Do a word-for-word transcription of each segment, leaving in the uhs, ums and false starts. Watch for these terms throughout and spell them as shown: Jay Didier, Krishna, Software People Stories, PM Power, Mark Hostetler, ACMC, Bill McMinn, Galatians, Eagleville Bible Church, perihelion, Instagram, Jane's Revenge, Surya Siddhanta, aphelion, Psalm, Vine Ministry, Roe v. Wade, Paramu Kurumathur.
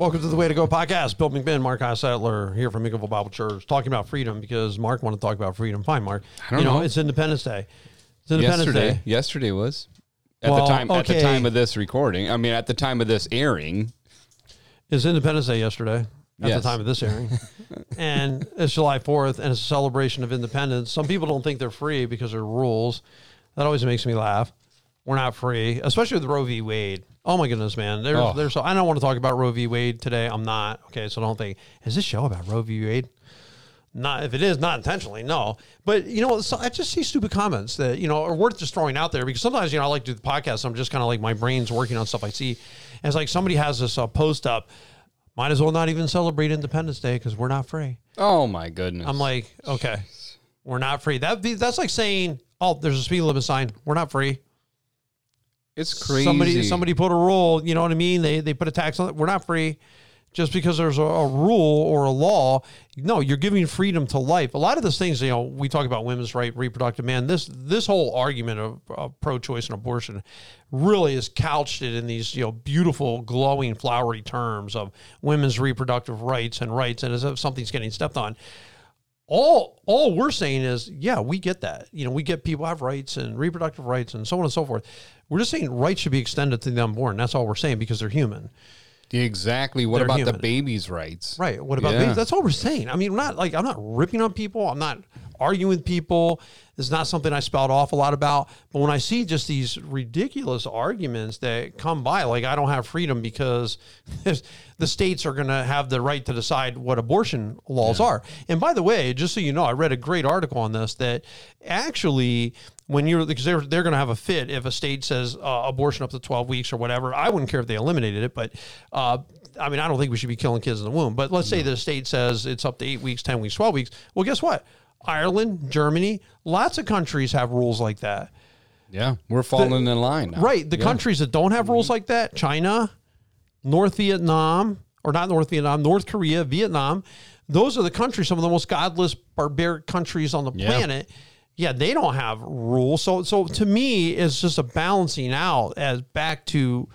Welcome to the Way to Go podcast. Bill McMinn, Mark Hostetler here from Eagleville Bible Church, talking about freedom because Mark wanted to talk about freedom. Fine, Mark. I don't you know, know. It's Independence Day. It's Independence yesterday, Day. Yesterday was. At well, the time okay. At the time of this recording. I mean, at the time of this airing. It's Independence Day yesterday. At yes. the time of this airing. And it's July fourth, and it's a celebration of independence. Some people don't think they're free because there are rules. That always makes me laugh. We're not free, especially with Roe v. Wade. Oh my goodness, man. There's, oh. there's, so, I don't want to talk about Roe v. Wade today. I'm not. Okay. So don't think, is this show about Roe v. Wade? Not, if it is, not intentionally, no. But, you know, so I just see stupid comments that, you know, are worth just throwing out there because sometimes, you know, I like to do the podcast. I'm just kind of like my brain's working on stuff I see. And it's like somebody has this uh, post up. Might as well not even celebrate Independence Day because we're not free. Oh my goodness. I'm like, okay, Jeez. We're not free. That'd be, that's like saying, oh, there's a speed limit sign. We're not free. It's crazy. Somebody somebody put a rule, you know what I mean? They they put a tax on it. We're not free just because there's a, a rule or a law. No, you're giving freedom to life. A lot of those things, you know, we talk about women's right, reproductive man. This this whole argument of, of pro-choice and abortion really is couched it in these, you know, beautiful, glowing, flowery terms of women's reproductive rights and rights, and as if something's getting stepped on. All all we're saying is, yeah, we get that. You know, we get people have rights and reproductive rights and so on and so forth. We're just saying rights should be extended to the unborn. That's all we're saying because they're human. Exactly. What they're about human. The baby's rights? Right. What about yeah. babies? That's all we're saying. I mean, we're not like I'm not ripping on people. I'm not arguing with people. It's not something I spout off a lot about. But when I see just these ridiculous arguments that come by, like I don't have freedom because the states are going to have the right to decide what abortion laws yeah. are. And by the way, just so you know, I read a great article on this that actually when you're, because they're, they're going to have a fit if a state says uh, abortion up to twelve weeks or whatever. I wouldn't care if they eliminated it, but uh, I mean, I don't think we should be killing kids in the womb. But let's no. say the state says it's up to eight weeks, ten weeks, twelve weeks. Well, guess what? Ireland, Germany, lots of countries have rules like that. Yeah, we're falling the, in line now. Right. The yeah. countries that don't have rules mm-hmm. like that, China, North Vietnam, or not North Vietnam, North Korea, Vietnam, those are the countries, some of the most godless, barbaric countries on the yeah. planet. Yeah, they don't have rules. So so to me, it's just a balancing out as back to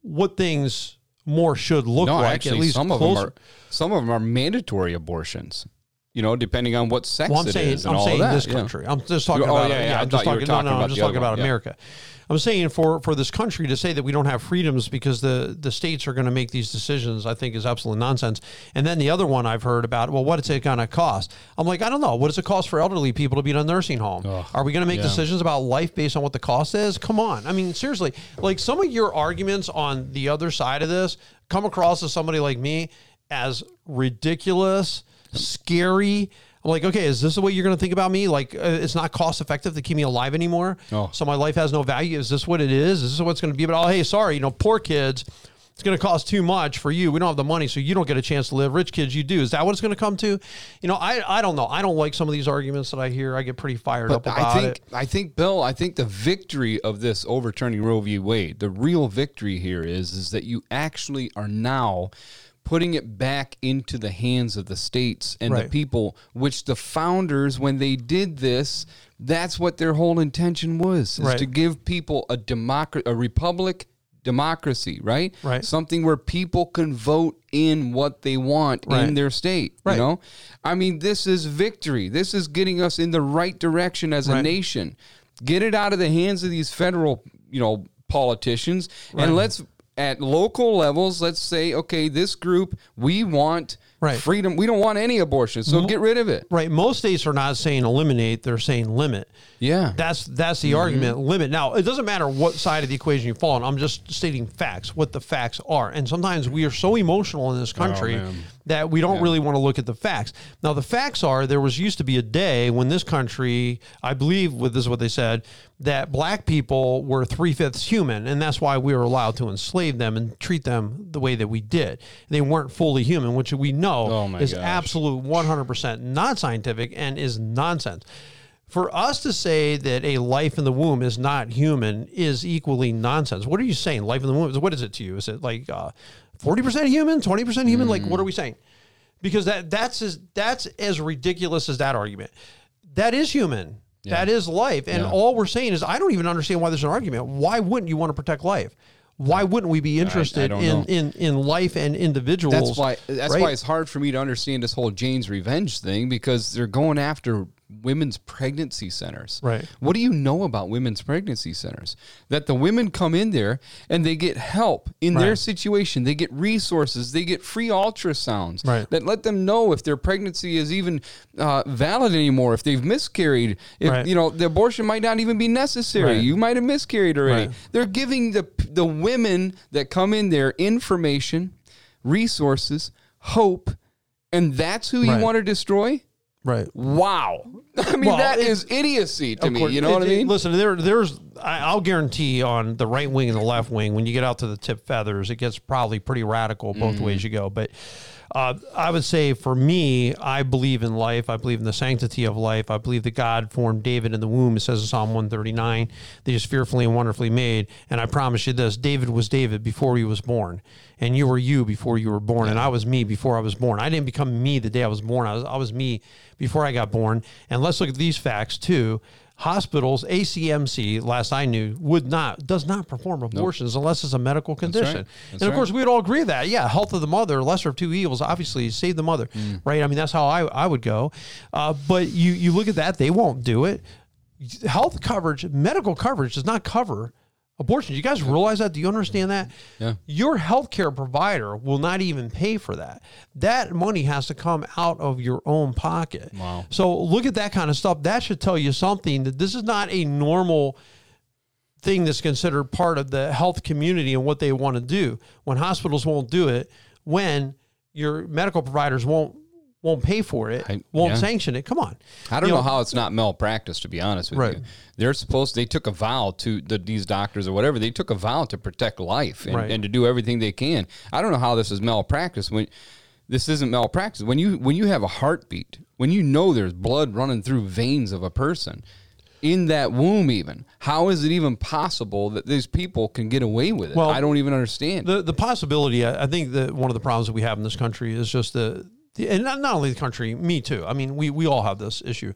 what things more should look no, like. Actually, at least some closer. of them are some of them are mandatory abortions. You know, depending on what sex well, I'm it saying, is and I'm all saying that. This country. Yeah. I'm just talking oh, about yeah, yeah, yeah, I'm just talking, talking no, no, I'm just talking about one. America. Yeah. I'm saying for for this country to say that we don't have freedoms because the the states are going to make these decisions, I think is absolute nonsense. And then the other one I've heard about, well, what is it going to cost? I'm like, I don't know. What does it cost for elderly people to be in a nursing home? Ugh, are we going to make yeah. decisions about life based on what the cost is? Come on. I mean, seriously, like some of your arguments on the other side of this come across as somebody like me as ridiculous, scary. I'm like, okay, is this the way you're going to think about me? Like, uh, it's not cost effective to keep me alive anymore. Oh. So my life has no value. Is this what it is? Is this what it's going to be? But, oh, hey, sorry, you know, poor kids, it's going to cost too much for you. We don't have the money, so you don't get a chance to live. Rich kids, you do. Is that what it's going to come to? You know, I, I don't know. I don't like some of these arguments that I hear. I get pretty fired but up about I think, it. I think, Bill, I think the victory of this overturning Roe v. Wade, the real victory here is, is that you actually are now putting it back into the hands of the states and right. the people, which the founders, when they did this, that's what their whole intention was, is right. to give people a democracy, a republic democracy, right? Right. Something where people can vote in what they want right. in their state, right. you know? I mean, this is victory. This is getting us in the right direction as right. a nation. Get it out of the hands of these federal, you know, politicians, right. and let's... At local levels, let's say, okay, this group, we want right. freedom. We don't want any abortion, so get rid of it. Right. Most states are not saying eliminate. They're saying limit. Yeah. That's that's the mm-hmm. argument, limit. Now, it doesn't matter what side of the equation you fall on. I'm just stating facts, what the facts are. And sometimes we are so emotional in this country oh, that we don't yeah. really want to look at the facts. Now, the facts are there was used to be a day when this country, I believe with this is what they said, that black people were three-fifths human, and that's why we were allowed to enslave them and treat them the way that we did. They weren't fully human, which we know oh my is gosh. absolute one hundred percent not scientific and is nonsense. For us to say that a life in the womb is not human is equally nonsense. What are you saying? Life in the womb, what is it to you? Is it like uh, forty percent human, twenty percent human? Mm. Like, what are we saying? Because that that's as, that's as ridiculous as that argument. That is human. Yeah. That is life. And yeah. all we're saying is, I don't even understand why there's an argument. Why wouldn't you want to protect life? Why wouldn't we be interested I, I in, in, in life and individuals? That's why That's right? why it's hard for me to understand this whole Jane's Revenge thing, because they're going after women's pregnancy centers. Right. What do you know about women's pregnancy centers? That the women come in there and they get help in right. their situation. They get resources. They get free ultrasounds right. that let them know if their pregnancy is even uh, valid anymore, if they've miscarried, if right. you know, the abortion might not even be necessary. Right. You might have miscarried already. Right. They're giving the the women that come in there information, resources, hope, and that's who right. you want to destroy? Right. Wow. I mean, well, that it, is idiocy to me. Course, you know it, what I mean? It, listen, there, there's, I, I'll guarantee on the right wing and the left wing, when you get out to the tip feathers, it gets probably pretty radical both mm. ways you go. But uh, I would say for me, I believe in life. I believe in the sanctity of life. I believe that God formed David in the womb. It says in Psalm one thirty-nine, that he is fearfully and wonderfully made. And I promise you this, David was David before he was born. And you were you before you were born. And I was me before I was born. I didn't become me the day I was born. I was, I was me before I got born. And let's look at these facts too. Hospitals, A C M C, last I knew, would not, does not perform abortions nope. unless it's a medical condition. That's right. That's and of course, right. we would all agree with that. Yeah, health of the mother, lesser of two evils, obviously, save the mother, mm. right? I mean, that's how I, I would go. Uh, but you, you look at that, they won't do it. Health coverage, medical coverage does not cover abortions. You guys realize that? Do you understand that? Yeah. Your healthcare provider will not even pay for that. That money has to come out of your own pocket. Wow. So look at that kind of stuff. That should tell you something, that this is not a normal thing that's considered part of the health community and what they want to do. When hospitals won't do it, when your medical providers won't won't pay for it, I, won't yeah. sanction it. Come on. I don't you know, know how it's not malpractice, to be honest with right. you. They're supposed, they took a vow to the, these doctors or whatever, they took a vow to protect life and, right. and to do everything they can. I don't know how this is malpractice. When this isn't malpractice. When you, when you have a heartbeat, when you know there's blood running through veins of a person in that womb even, how is it even possible that these people can get away with it? Well, I don't even understand. The, the possibility, I, I think that one of the problems that we have in this country is just the, and not, not only the country, me too. I mean, we, we all have this issue.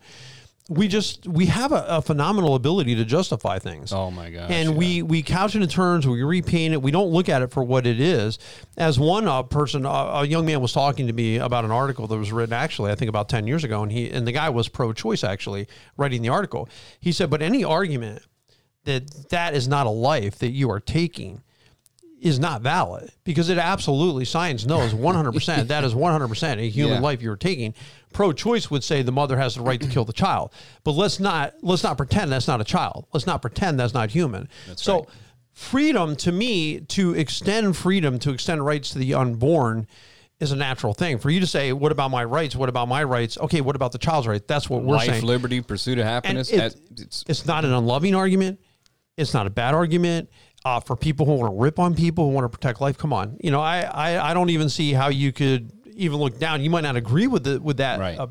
We just, we have a, a phenomenal ability to justify things. Oh my gosh. And yeah. we, we couch it in terms, we repaint it. We don't look at it for what it is. As one uh, person, uh, a young man was talking to me about an article that was written actually, I think about ten years ago. And he, and the guy was pro-choice actually writing the article. He said, but any argument that that is not a life that you are taking is not valid, because it absolutely, science knows one hundred percent that is one hundred percent a human yeah. life you're taking. Pro-choice would say the mother has the right to kill the child, but let's not let's not pretend that's not a child. Let's not pretend that's not human. That's so right. freedom to me, to extend freedom, to extend rights to the unborn is a natural thing. For you to say, what about my rights? What about my rights? Okay, what about the child's rights? That's what we're Life, saying. Life, liberty, pursuit of happiness. It, that, it's, it's not an unloving argument. It's not a bad argument. Uh, for people who want to rip on people who want to protect life, come on. You know, I, I, I don't even see how you could even look down. You might not agree with the, with that. Right. Uh,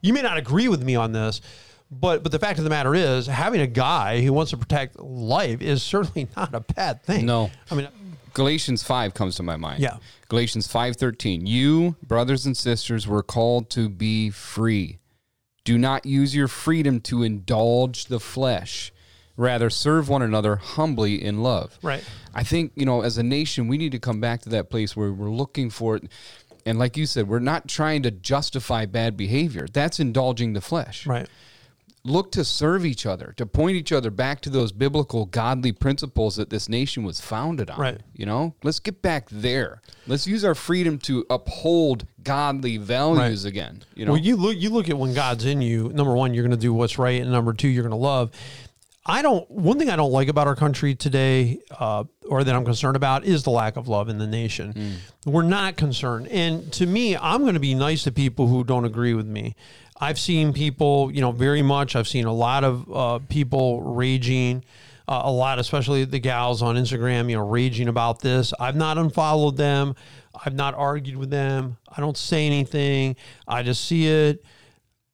you may not agree with me on this, but but the fact of the matter is, having a guy who wants to protect life is certainly not a bad thing. No, I mean, Galatians five comes to my mind. Yeah, Galatians five thirteen. You brothers and sisters were called to be free. Do not use your freedom to indulge the flesh. Rather, serve one another humbly in love. Right. I think, you know, as a nation, we need to come back to that place where we're looking for it. And like you said, we're not trying to justify bad behavior. That's indulging the flesh. Right. Look to serve each other, to point each other back to those biblical, godly principles that this nation was founded on. Right. You know, let's get back there. Let's use our freedom to uphold godly values right. again. You know, well, you look, you look at when God's in you, number one, you're going to do what's right. And number two, you're going to love. I don't, one thing I don't like about our country today, uh, or that I'm concerned about, is the lack of love in the nation. Mm. We're not concerned. And to me, I'm going to be nice to people who don't agree with me. I've seen people, you know, very much. I've seen a lot of uh, people raging, uh, a lot, especially the gals on Instagram, you know, raging about this. I've not unfollowed them. I've not argued with them. I don't say anything. I just see it.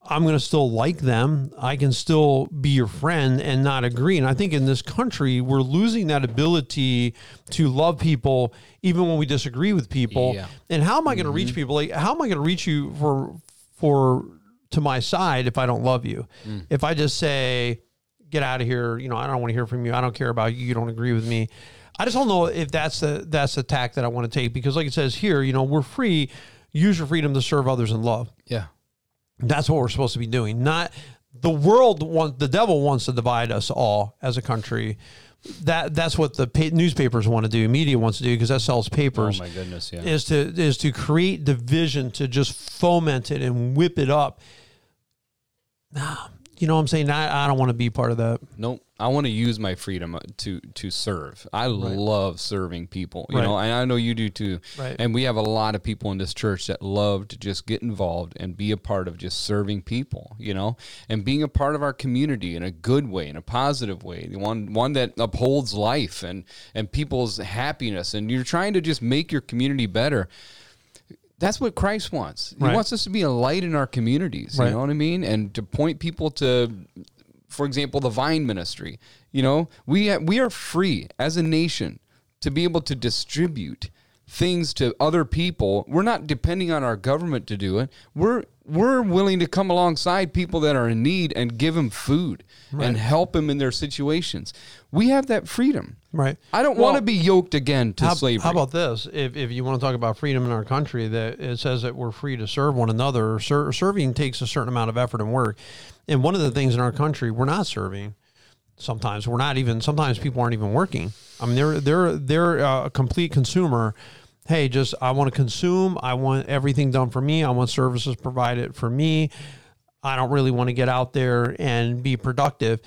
I'm going to still like them. I can still be your friend and not agree. And I think in this country, we're losing that ability to love people, even when we disagree with people. Yeah. And how am I going to mm-hmm. reach people? Like, how am I going to reach you for, for, to my side if I don't love you? Mm. If I just say, get out of here. You know, I don't want to hear from you. I don't care about you. You don't agree with me. I just don't know if that's the, that's the tack that I want to take, because like it says here, you know, we're free. Use your freedom to serve others in love. Yeah. That's what we're supposed to be doing. Not the world wants, the devil wants to divide us all as a country. That that's what the pa- newspapers want to do, media wants to do, because that sells papers. Oh my goodness, yeah. Is to is to create division, to just foment it and whip it up. Nah, you know what I'm saying? I, I don't want to be part of that. Nope. I want to use my freedom to, to serve. I right. love serving people, you right. know, and I know you do too. Right. And we have a lot of people in this church that love to just get involved and be a part of just serving people, you know, and being a part of our community in a good way, in a positive way, one one that upholds life and, and people's happiness. And you're trying to just make your community better. That's what Christ wants. He right. wants us to be a light in our communities, right. you know what I mean? And to point people to... For example, the Vine Ministry, you know, we we are free as a nation to be able to distribute things to other people. We're not depending on our government to do it. We're we're willing to come alongside people that are in need and give them food right. and help them in their situations. We have that freedom. Right. I don't well, want to be yoked again to how, slavery. How about this? If if you want to talk about freedom in our country, that it says that we're free to serve one another. Ser- serving takes a certain amount of effort and work. And one of the things in our country, we're not serving. Sometimes we're not even, sometimes people aren't even working. I mean, they're, they're, they're a complete consumer. Hey, just, I want to consume. I want everything done for me. I want services provided for me. I don't really want to get out there and be productive.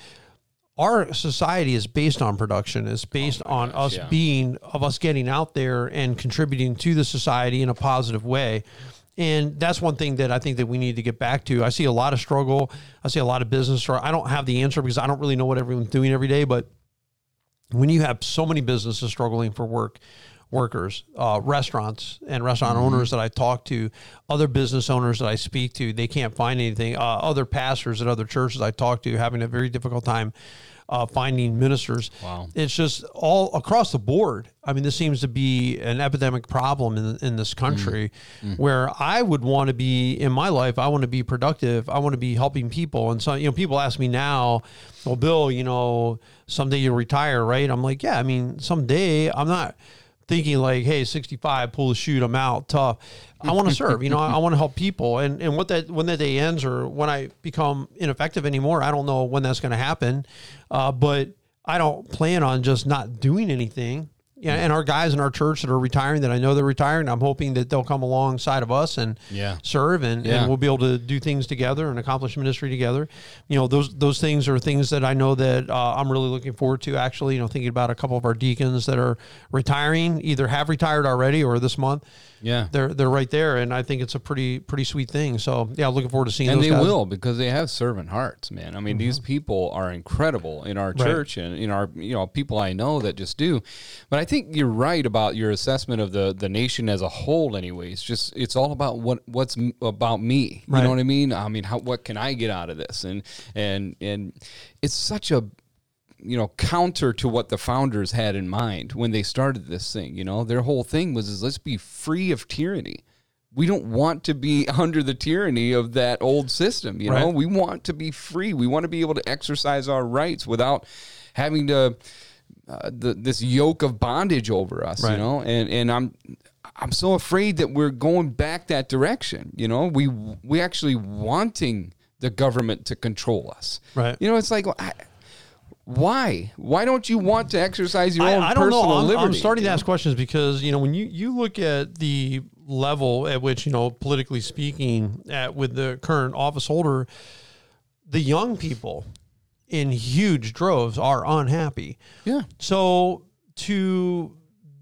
Our society is based on production. It's based oh my on gosh, us yeah. being, of us getting out there and contributing to the society in a positive way. And that's one thing that I think that we need to get back to. I see a lot of struggle. I see a lot of business struggle. I don't have the answer because I don't really know what everyone's doing every day. But when you have so many businesses struggling for work, workers, uh, restaurants and restaurant mm-hmm. owners that I talk to, other business owners that I speak to, they can't find anything. Uh, other pastors at other churches I talk to having a very difficult time uh, finding ministers. Wow. It's just all across the board. I mean, this seems to be an epidemic problem in in this country mm. where I would want to be in my life. I want to be productive. I want to be helping people. And so, you know, people ask me now, well, Bill, you know, someday you'll retire, right? I'm like, yeah, I mean, someday. I'm not thinking like, hey, sixty-five, pull the chute, I'm out, tough. I want to serve, you know, I, I want to help people. And and what that when that day ends or when I become ineffective anymore, I don't know when that's going to happen. Uh, but I don't plan on just not doing anything. Yeah, and our guys in our church that are retiring, that I know they're retiring, I'm hoping that they'll come alongside of us and yeah. serve, and, yeah. and we'll be able to do things together and accomplish ministry together. You know, those those things are things that I know that uh, I'm really looking forward to, actually, you know, thinking about a couple of our deacons that are retiring, either have retired already or this month. Yeah, they're they're right there, and I think it's a pretty pretty sweet thing. So yeah, looking forward to seeing and those guys. And they will, because they have servant hearts, man. I mean, mm-hmm. these people are incredible in our church right. and in our, you know, people I know that just do. But I think you're right about your assessment of the the nation as a whole. Anyways, just it's all about what what's about me. Right. You know what I mean? I mean, how what can I get out of this? And and and it's such a you know, counter to what the founders had in mind when they started this thing. You know, their whole thing was, is let's be free of tyranny. We don't want to be under the tyranny of that old system. You right. know, we want to be free. We want to be able to exercise our rights without having to, uh, the, this yoke of bondage over us, right. you know, and, and I'm, I'm so afraid that we're going back that direction. You know, we, we actually wanting the government to control us. Right. You know, it's like, well, I, Why? Why don't you want to exercise your own I, I don't personal know. I'm, liberty? I'm starting to ask questions because, you know, when you, you look at the level at which, you know, politically speaking, at with the current office holder, the young people in huge droves are unhappy. Yeah. So to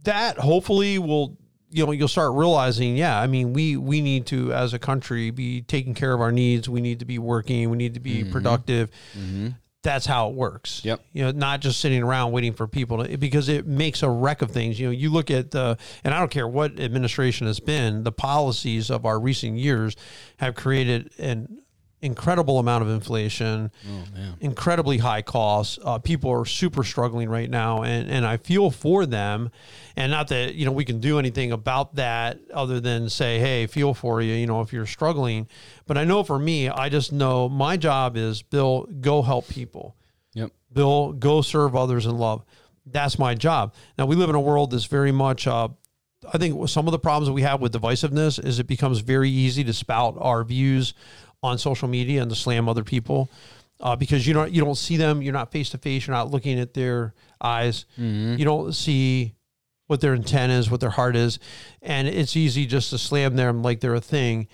that, hopefully will, you know, you'll start realizing, yeah, I mean, we, we need to, as a country, be taking care of our needs. We need to be working. We need to be mm-hmm. productive. Mm-hmm. That's how it works. Yep. You know, not just sitting around waiting for people to, because it makes a wreck of things. You know, you look at the, and I don't care what administration has been, the policies of our recent years have created an incredible amount of inflation, oh, man. incredibly high costs. Uh, people are super struggling right now. And, and I feel for them, and not that, you know, we can do anything about that other than say, hey, feel for you, you know, if you're struggling. But I know for me, I just know my job is, Bill, go help people. Yep. Bill, go serve others in love. That's my job. Now, we live in a world that's very much, uh, I think some of the problems that we have with divisiveness is it becomes very easy to spout our views on social media and to slam other people uh, because you don't, you don't see them. You're not face to face. You're not looking at their eyes. Mm-hmm. You don't see what their intent is, what their heart is. And it's easy just to slam them like they're a thing.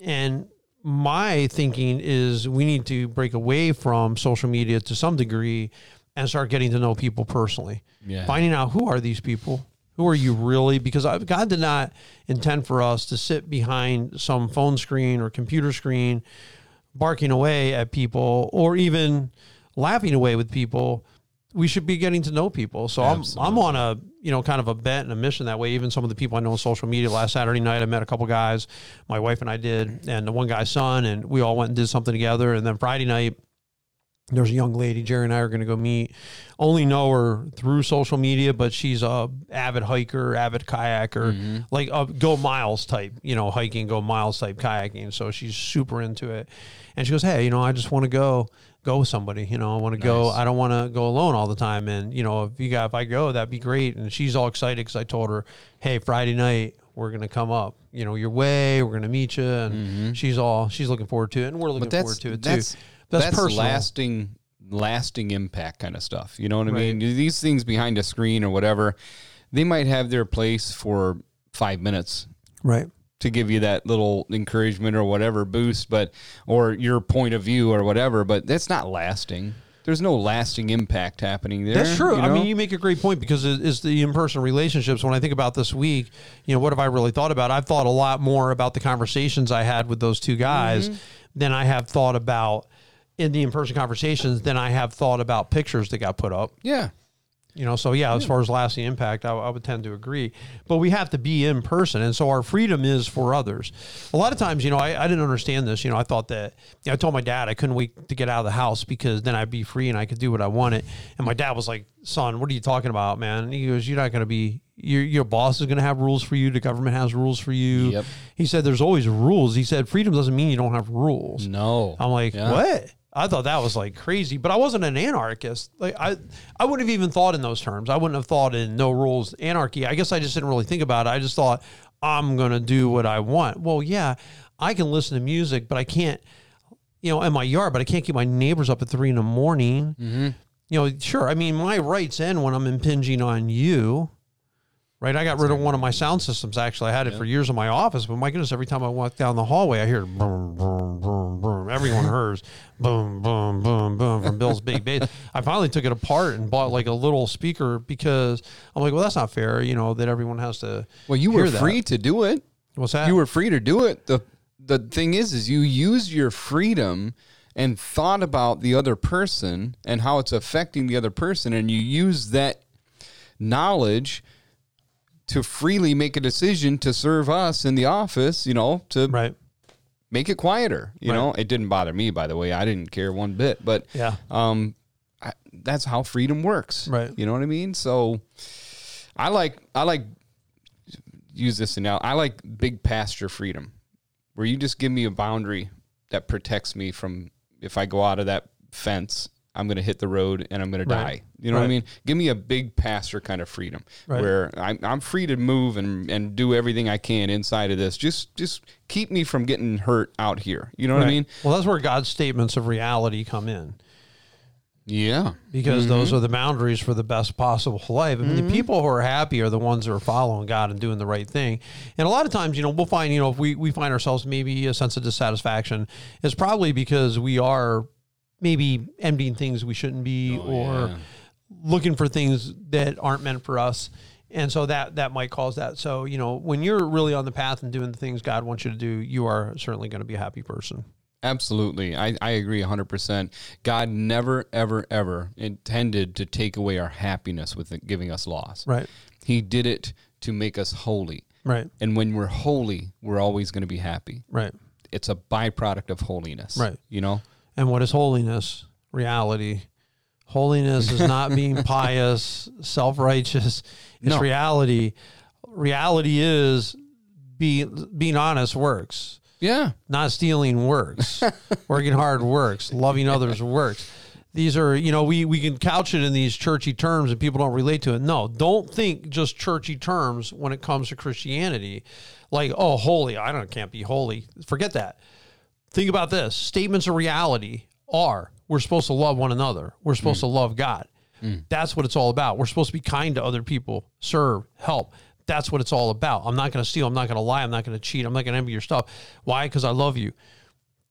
And my thinking is we need to break away from social media to some degree and start getting to know people personally. Yeah. Finding out, who are these people? Who are you really? Because God did not intend for us to sit behind some phone screen or computer screen barking away at people or even laughing away with people. We should be getting to know people. So Absolutely. I'm I'm on a, you know, kind of a bent and a mission that way. Even some of the people I know on social media, last Saturday night, I met a couple guys, my wife and I did, and the one guy's son, and we all went and did something together. And then Friday night, there's a young lady, Jerry and I are going to go meet, only know her through social media, but she's a avid hiker, avid kayaker, mm-hmm. like a go miles type, you know, hiking, go miles type kayaking. So she's super into it. And she goes, hey, you know, I just want to go, go with somebody, you know, I want to nice. go, I don't want to go alone all the time. And, you know, if you got, if I go, that'd be great. And she's all excited because I told her, hey, Friday night, we're going to come up, you know, your way, we're going to meet you. And mm-hmm. she's all, she's looking forward to it. And we're looking forward to it too. That's, That's, That's personal. lasting, lasting impact kind of stuff. You know what I right. mean? These things behind a screen or whatever, they might have their place for five minutes, right? To give you that little encouragement or whatever boost, but or your point of view or whatever. But that's not lasting. There's no lasting impact happening there. That's true. You know? I mean, you make a great point because it's the in-person relationships. When I think about this week, you know, what have I really thought about? I've thought a lot more about the conversations I had with those two guys mm-hmm. than I have thought about in the in-person conversations than I have thought about pictures that got put up. Yeah. You know, so yeah, yeah. as far as lasting impact, I, I would tend to agree, but we have to be in person. And so our freedom is for others. A lot of times, you know, I, I didn't understand this. You know, I thought that, you know, I told my dad I couldn't wait to get out of the house because then I'd be free and I could do what I wanted. And my dad was like, son, what are you talking about, man? And he goes, you're not going to be, your, your boss is going to have rules for you. The government has rules for you. Yep. He said, there's always rules. He said, freedom doesn't mean you don't have rules. No. I'm like, yeah. what? I thought that was like crazy, but I wasn't an anarchist. Like I, I wouldn't have even thought in those terms. I wouldn't have thought in no rules, anarchy. I guess I just didn't really think about it. I just thought I'm going to do what I want. Well, yeah, I can listen to music, but I can't, you know, in my yard, but I can't keep my neighbors up at three in the morning. Mm-hmm. You know, sure. I mean, my rights end when I'm impinging on you. Right, I got rid of one of my sound systems, actually. I had it yeah. for years in my office, but my goodness, every time I walk down the hallway, I hear boom, boom, boom, boom. Everyone hears boom, boom, boom, boom from Bill's big bass. I finally took it apart and bought like a little speaker because I'm like, well, that's not fair, you know, that everyone has to Well, you hear were that. free to do it. What's that? You were free to do it. The the thing is, is you use your freedom and thought about the other person and how it's affecting the other person, and you use that knowledge to freely make a decision to serve us in the office, you know, to right. make it quieter. You right. know, it didn't bother me, by the way. I didn't care one bit, but yeah. um, I, that's how freedom works. Right. You know what I mean? So I like, I like use this now. I like big pasture freedom where you just give me a boundary that protects me from, if I go out of that fence, I'm going to hit the road and I'm going to right. die. You know right. what I mean? Give me a big pasture kind of freedom right. where I'm, I'm free to move and, and do everything I can inside of this. Just, just keep me from getting hurt out here. You know right. what I mean? Well, that's where God's statements of reality come in. Yeah. Because mm-hmm. those are the boundaries for the best possible life. I mean, mm-hmm. the people who are happy are the ones that are following God and doing the right thing. And a lot of times, you know, we'll find, you know, if we, we find ourselves maybe a sense of dissatisfaction, it's probably because we are maybe emptying things we shouldn't be, oh, or yeah. looking for things that aren't meant for us. And so that, that might cause that. So, you know, when you're really on the path and doing the things God wants you to do, you are certainly going to be a happy person. Absolutely. I, I agree one hundred percent. God never, ever, ever intended to take away our happiness with giving us loss. Right. He did it to make us holy. Right. And when we're holy, we're always going to be happy. Right. It's a byproduct of holiness. Right. You know? And what is holiness? Reality. Holiness is not being pious, self-righteous. It's no. reality. Reality is be, being honest works. Yeah. Not stealing works. Working hard works. Loving others works. These are, you know, we, we can couch it in these churchy terms and people don't relate to it. No, don't think just churchy terms when it comes to Christianity. Like, oh, holy, I don't can't be holy. Forget that. Think about this. Statements of reality are we're supposed to love one another. We're supposed mm. to love God. Mm. That's what it's all about. We're supposed to be kind to other people, serve, help. That's what it's all about. I'm not going to steal. I'm not going to lie. I'm not going to cheat. I'm not going to envy your stuff. Why? Because I love you.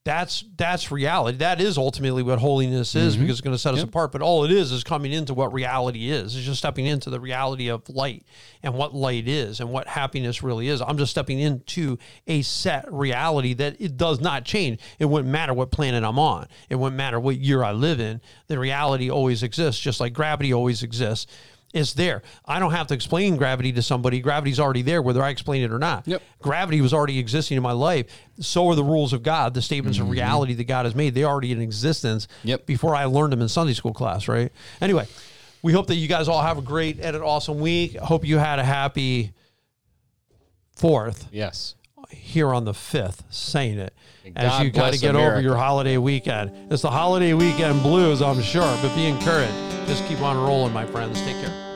That's that's reality. That is ultimately what holiness is, mm-hmm. because it's going to set yep. us apart. But all it is is coming into what reality is. It's just stepping into the reality of light and what light is and what happiness really is. I'm just stepping into a set reality that it does not change. It wouldn't matter what planet I'm on. It wouldn't matter what year I live in. The reality always exists, just like gravity always exists. It's there. I don't have to explain gravity to somebody. Gravity's already there, whether I explain it or not. Yep. Gravity was already existing in my life. So are the rules of God, the statements mm-hmm. of reality that God has made. They're already in existence yep. before I learned them in Sunday school class, right? Anyway, we hope that you guys all have a great and an awesome week. Hope you had a happy fourth. Yes. Here on the fifth, saying it. As you got to get America. Over your holiday weekend. It's the holiday weekend blues, I'm sure, but be encouraged. Just keep on rolling, my friends. Take care.